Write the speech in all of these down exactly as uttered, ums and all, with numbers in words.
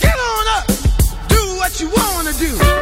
Get on up, do what you wanna do.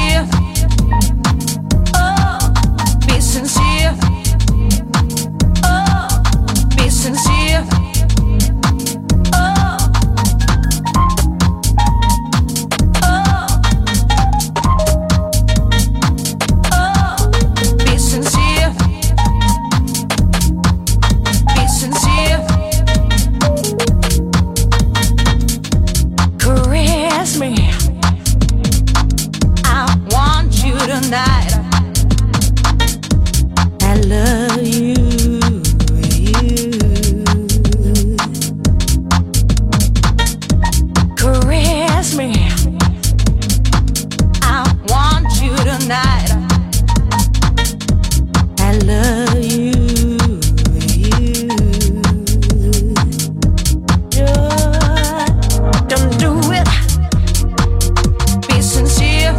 sincere, oh, be sincere, oh, be sincere, oh, oh, oh, be sincere, be sincere. Caress me. Tonight I love you, you. Caress me, I want you tonight. I love you, you. Oh, don't do it. Be sincere.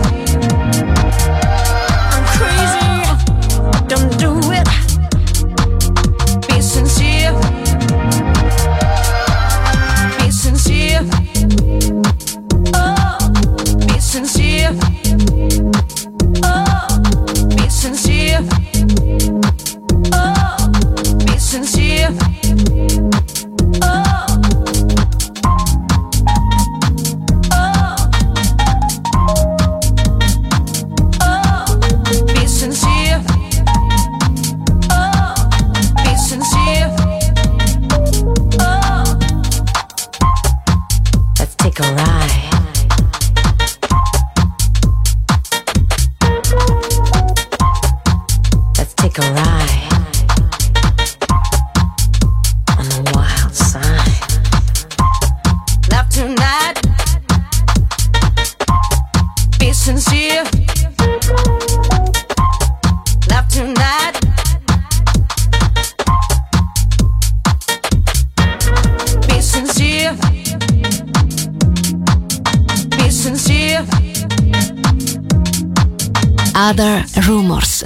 Don't do it. Be sincere. Be sincere. Oh, be sincere. Oh, be sincere. Oh, be sincere. Oh. Other Rumors,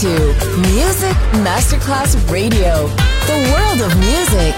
to Music Masterclass Radio, the world of music.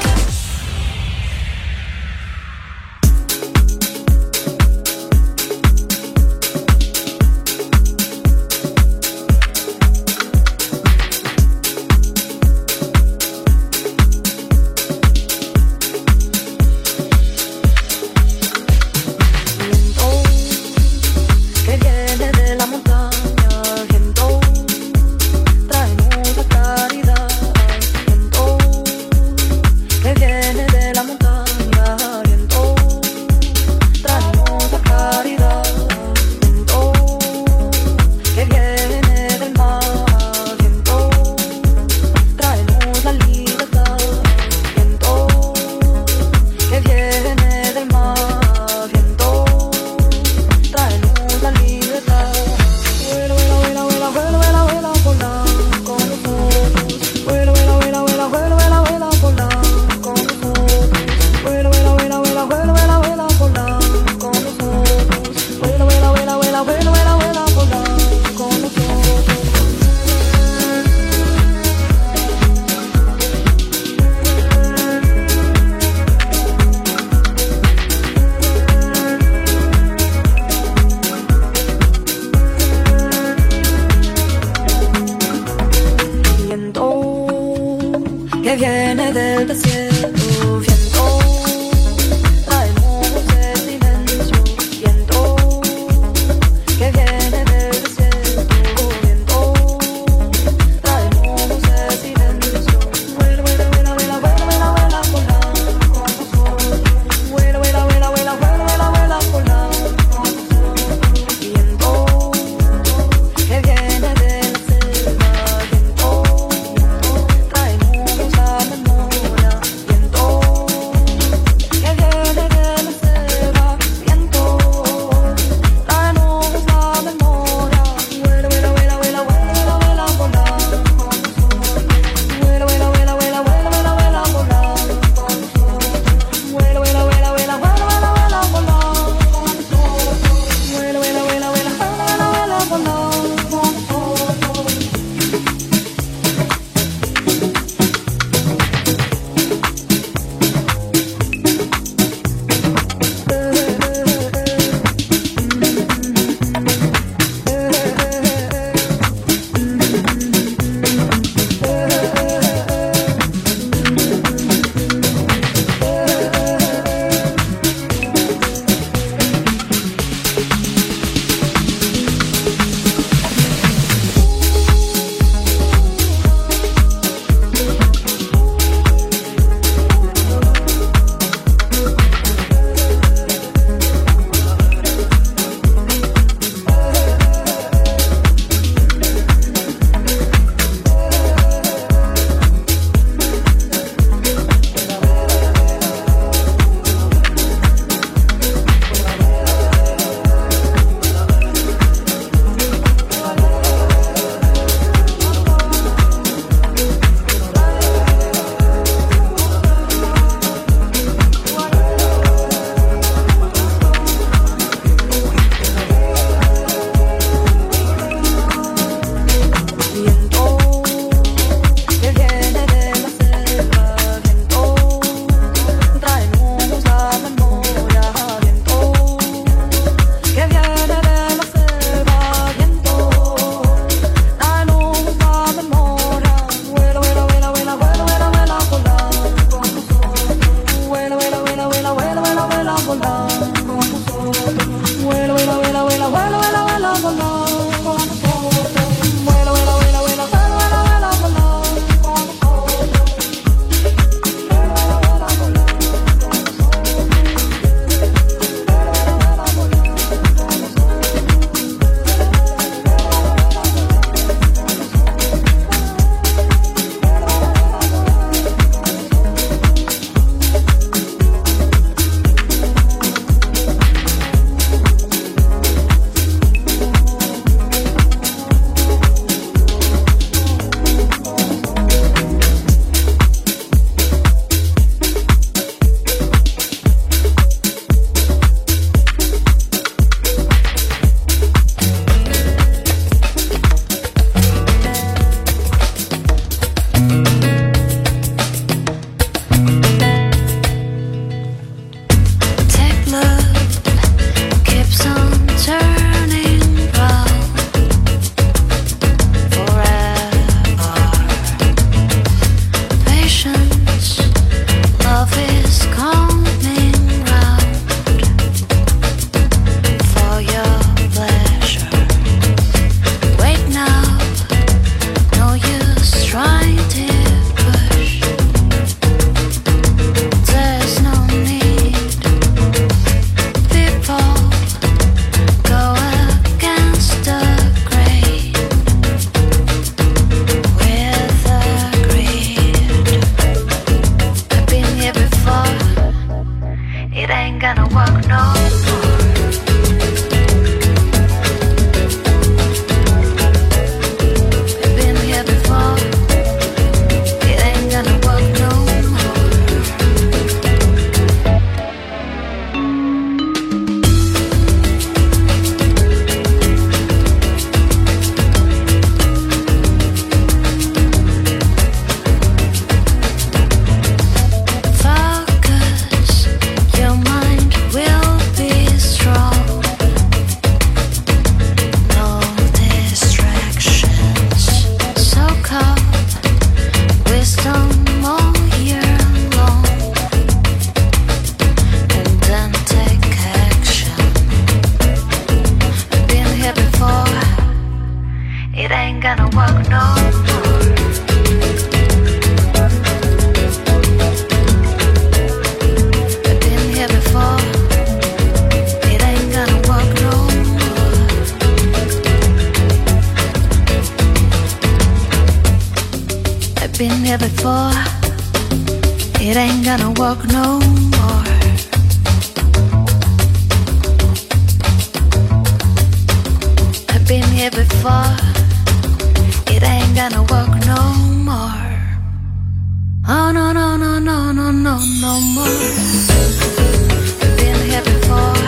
gonna walk no more. I've been here before. It ain't gonna walk no more. I've been here before. It ain't gonna walk no more. Been here before, it ain't gonna work no more. Oh no no no no no no no more. Been here before.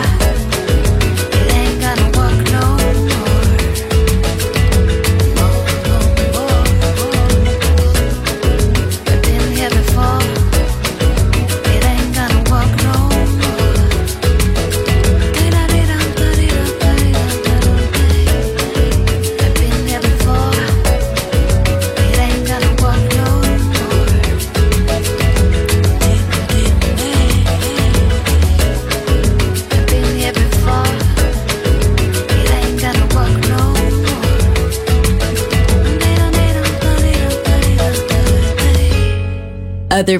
Other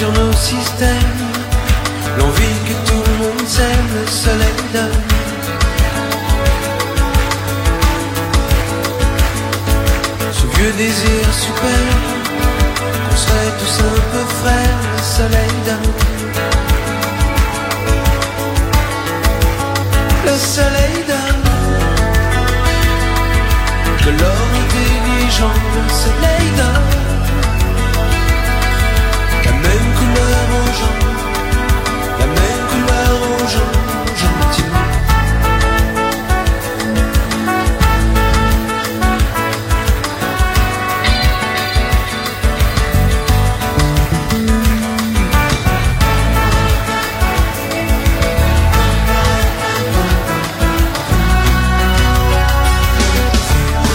Sur nos systèmes, l'envie que tout le monde s'aime, le soleil donne. Ce vieux désir super, qu'on serait tous un peu frères, le soleil donne. Le soleil donne. De l'or intelligent, le soleil donne. Même couleur en jaune, la même couleur en jaune, gentiment.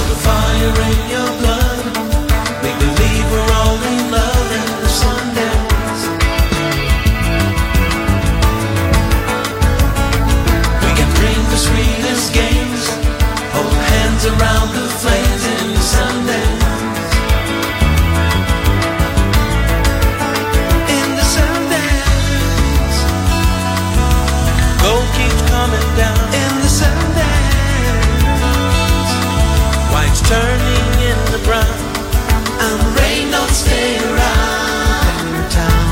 The fire in your blood, make believe we're all in love and the sun down. Around the flames in the sundance, in the sundance. Gold keeps coming down in the sundance. White's turning in the brown, and rain don't stay around in town.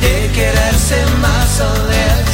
De quererse más soledad.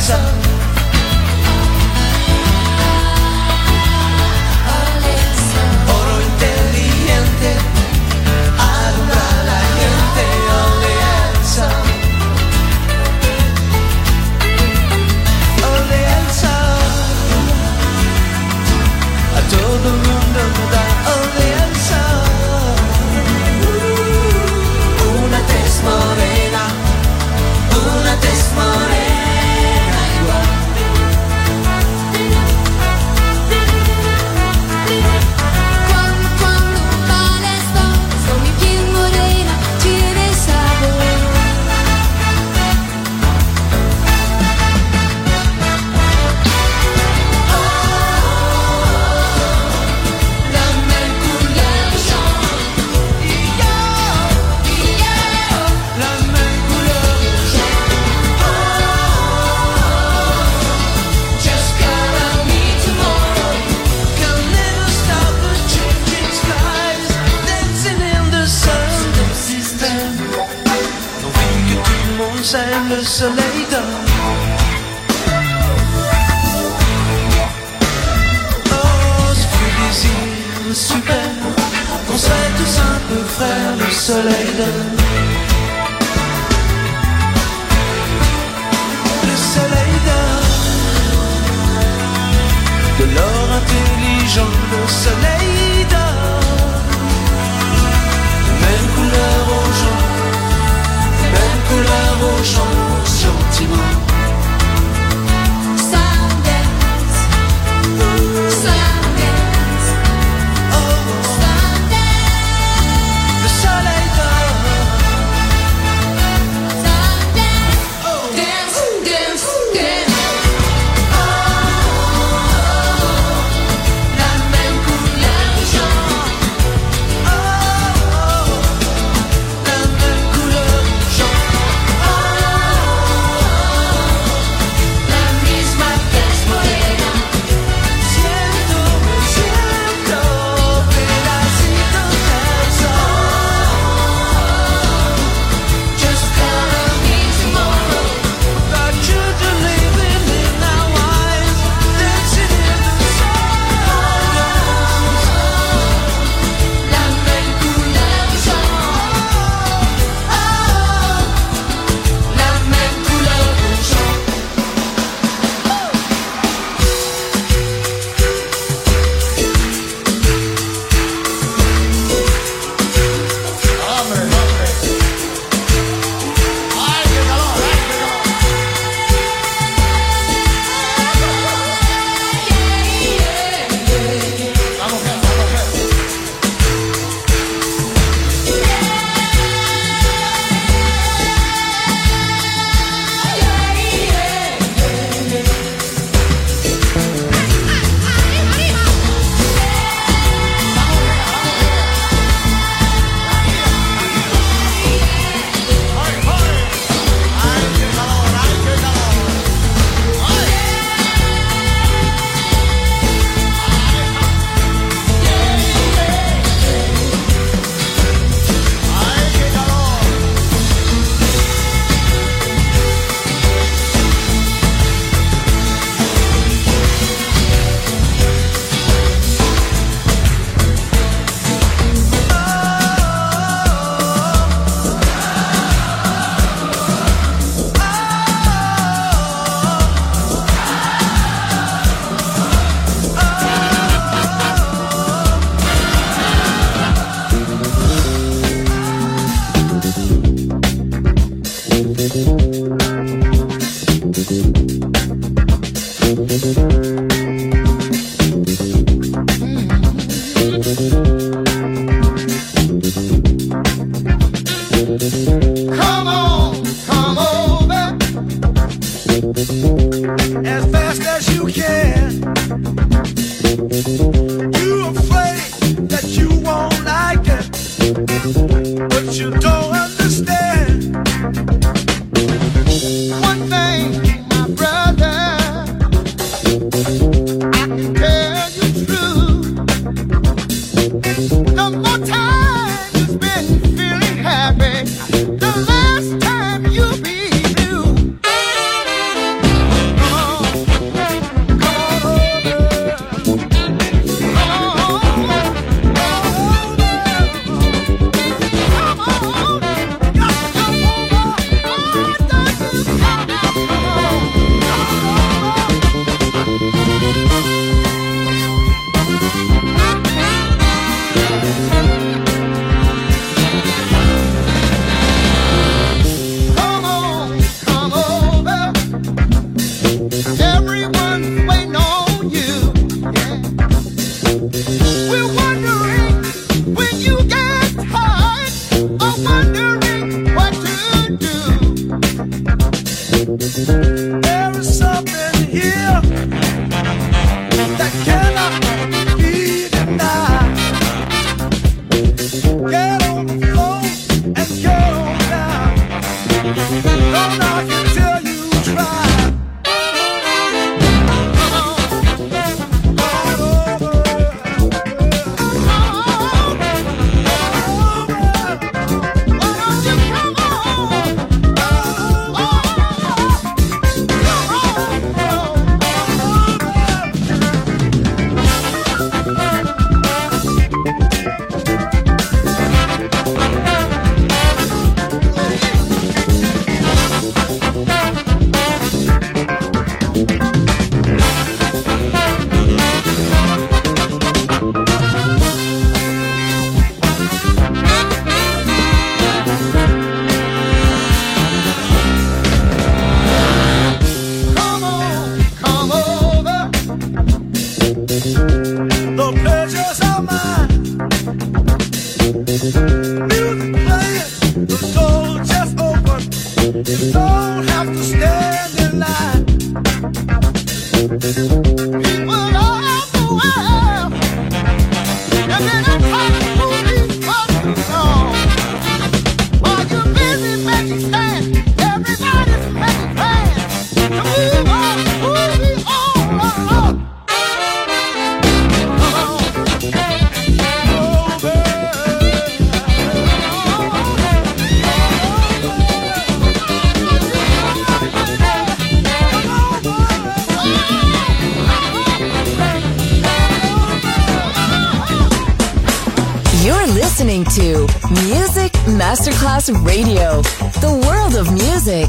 soleil. De l'or intelligent, le soleil d'or. Même couleur aux gens, même couleur aux gens, gentiment. Sundance, Sundance, oh Sundance. Le soleil d'or. Sundance, oh dance, dance, dance. the pleasures of mine. Music playing, the door just opened. You don't have to stand in line. People all over the world, and then I try to pull these buttons on. While you're busy making plans, everybody's making plans to move on. Listening to Music Masterclass Radio, the world of music.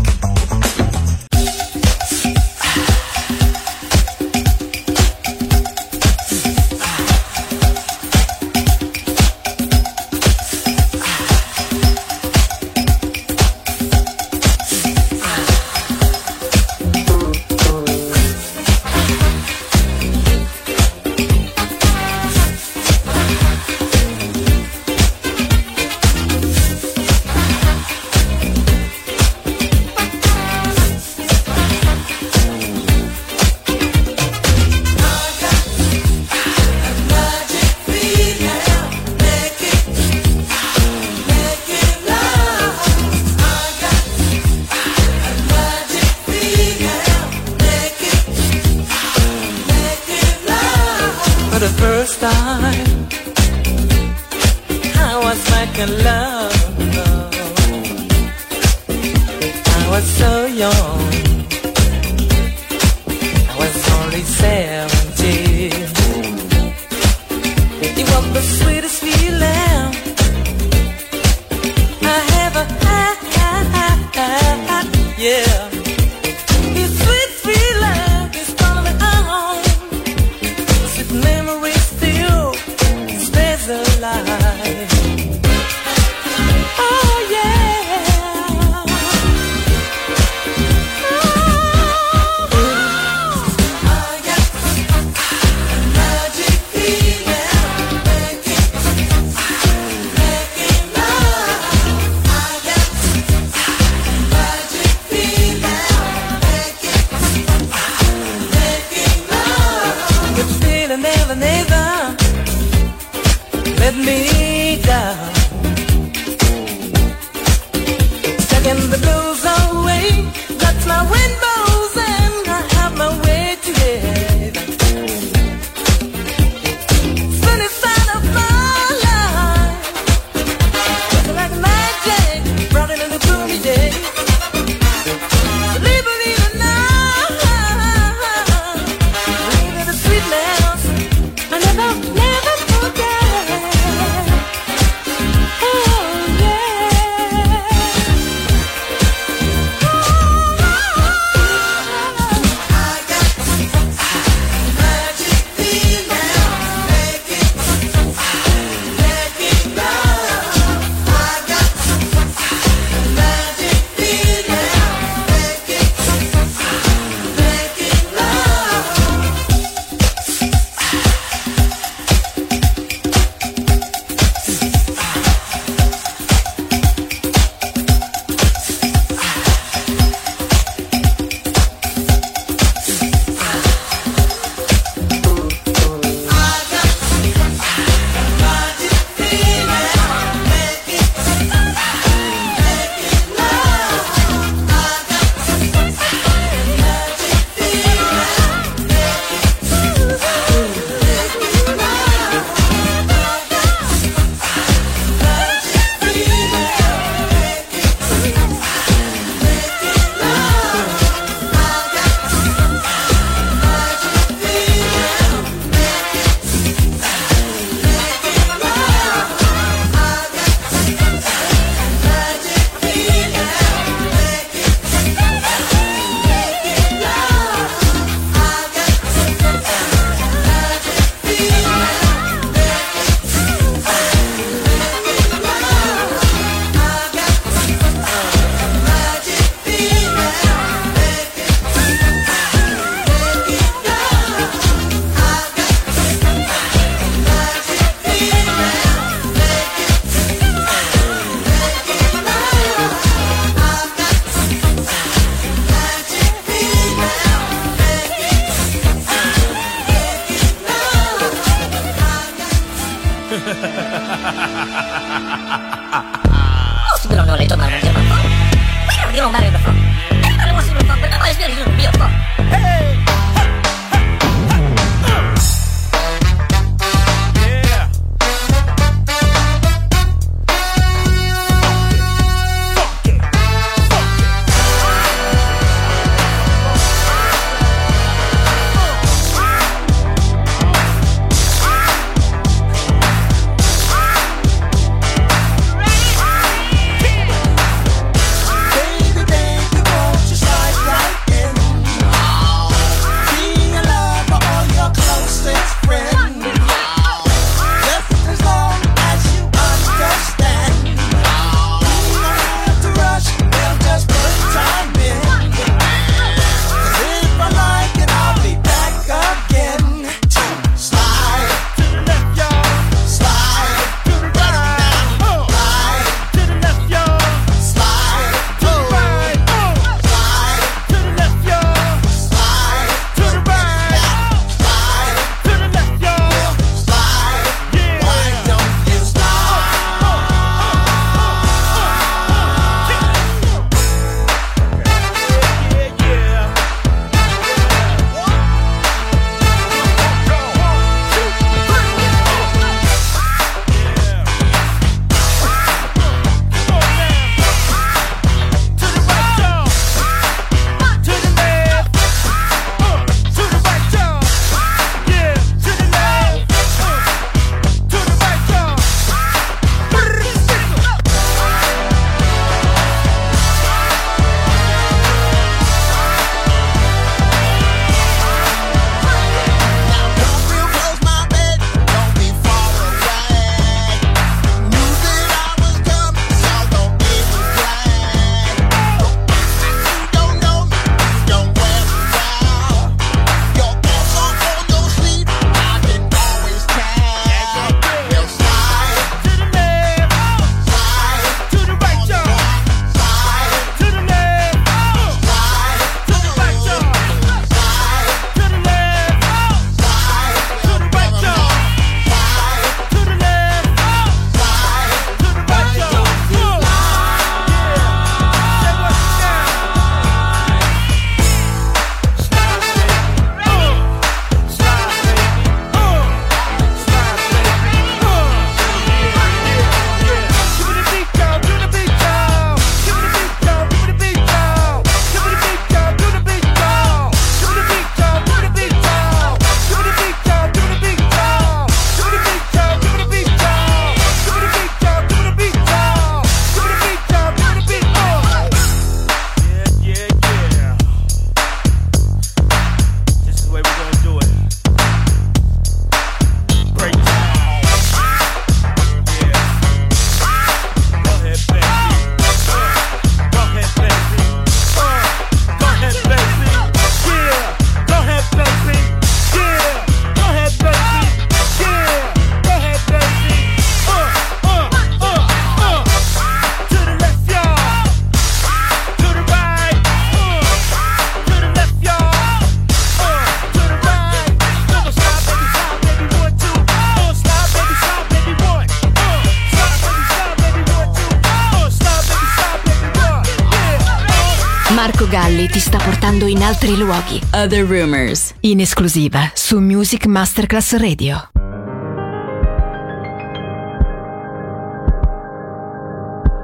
Marco Galli ti sta portando in altri luoghi. Other Rumors, in esclusiva su Music Masterclass Radio.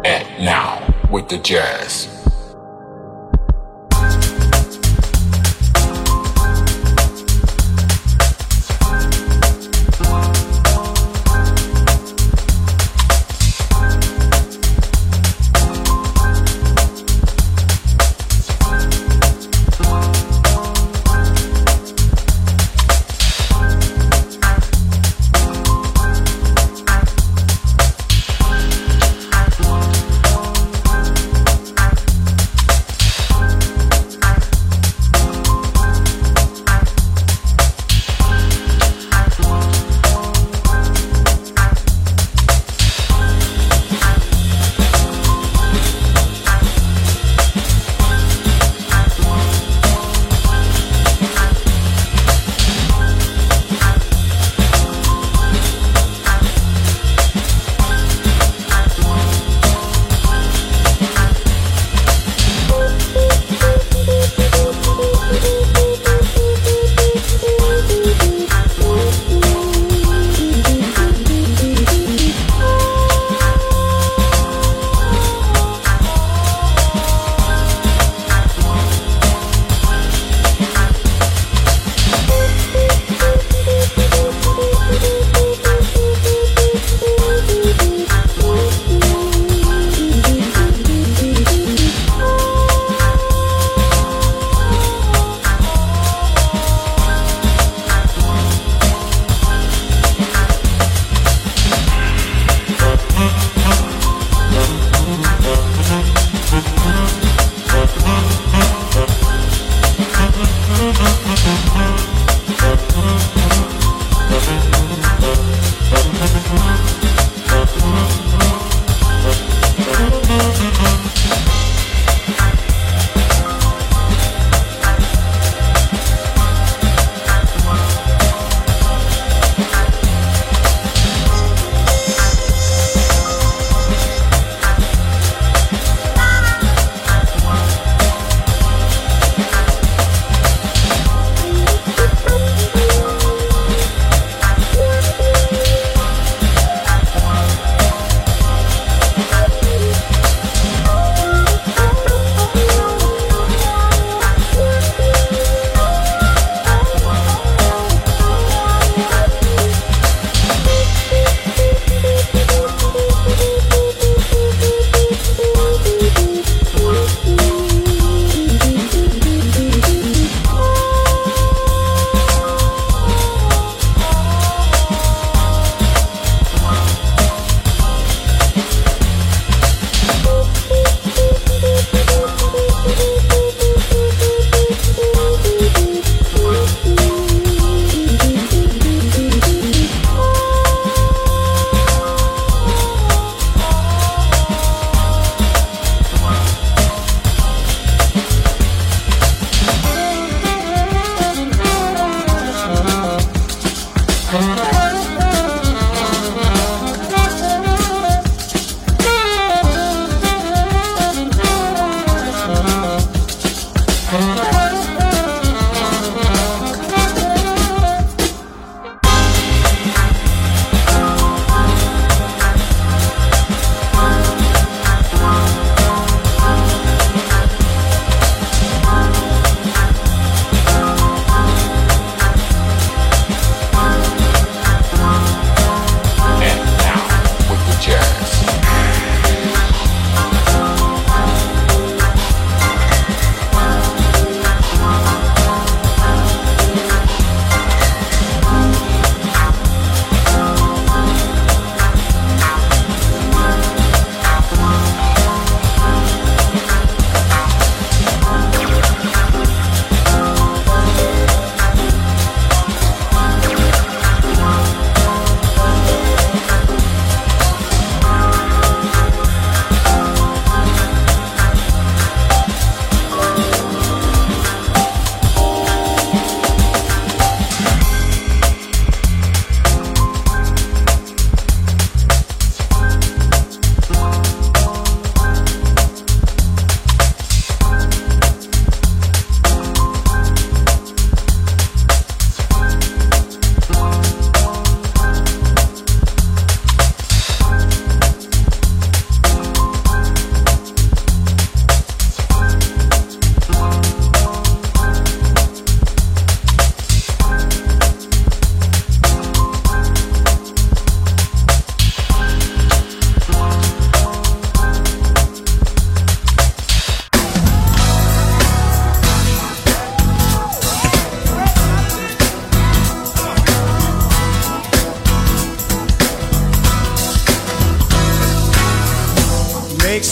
And now with the jazz.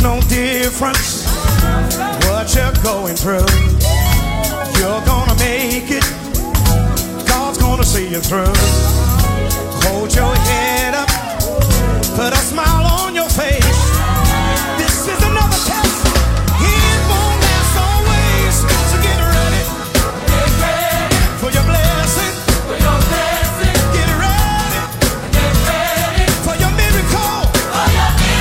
makes no difference what you're going through. You're gonna make it. God's gonna see you through. Hold your head up. Put a smile on your face. This is another test. It won't last always. So get ready. Get ready for your blessing. For your blessing. Get ready. Get ready for your miracle. For your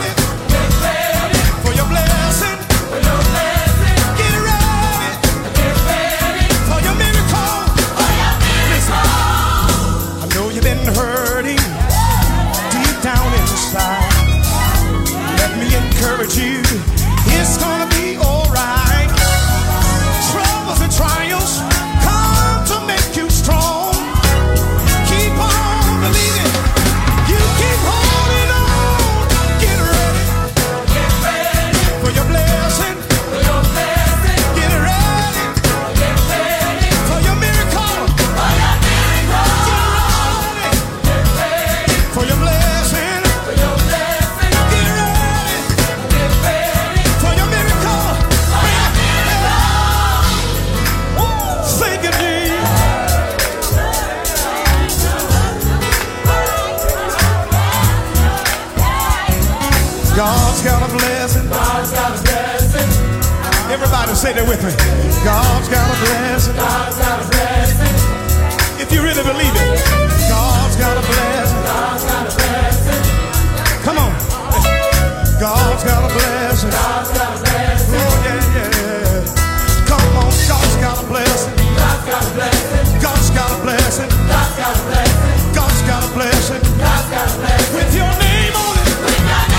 miracle. Get ready. Get ready for your blessing. For your blessing. Get ready. Get ready for your miracle. For your miracle. I know you've been hurting. Down inside, let me encourage you, it's gonna be alright. Troubles and trials come to make you strong. Keep on believing, you keep holding on. Get ready, get ready for your blessing, for your blessing. Get ready, get ready for your miracle, for your miracle. Get ready, get ready for your blessing. God's got a blessing. God's got a blessing. Everybody say that with me. God's got a blessing. God's got a blessing. If you really believe it, God's got a blessing. God's got a blessing. Come on. God's got a blessing. God's got a blessing. Oh yeah, yeah. Come on, God's got a blessing. God's got a blessing. God's got a blessing. God's got a blessing. God's got a blessing. God's got a blessing. With your name on it. With your name.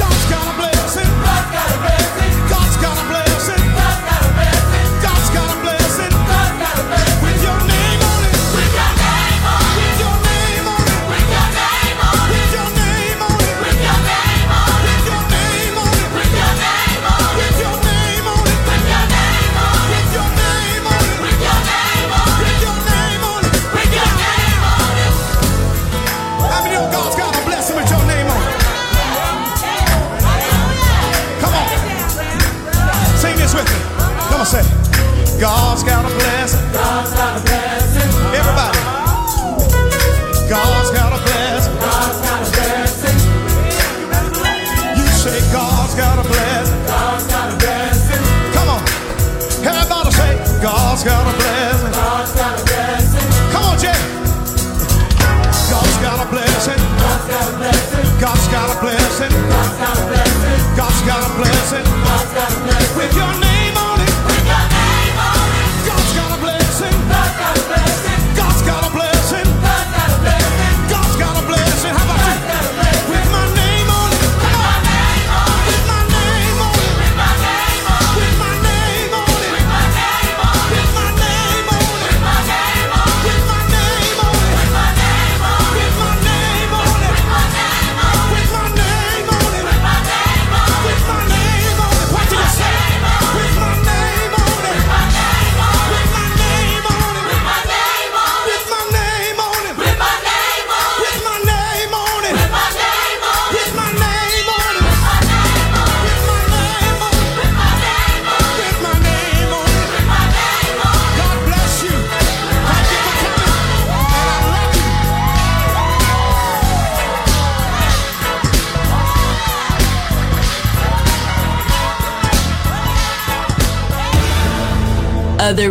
God's got a blessing. God's got a blessing. Everybody. God's got a blessing. God's got a blessing. You say God's got a blessing. God's got a blessing. Come on. Everybody say God's got a blessing. God's got a blessing. Come on, Jay. God's got a blessing. God's got a blessing. God's got a blessing. God's got a blessing. God's got a blessing. God's got a blessing. With your name on it. Other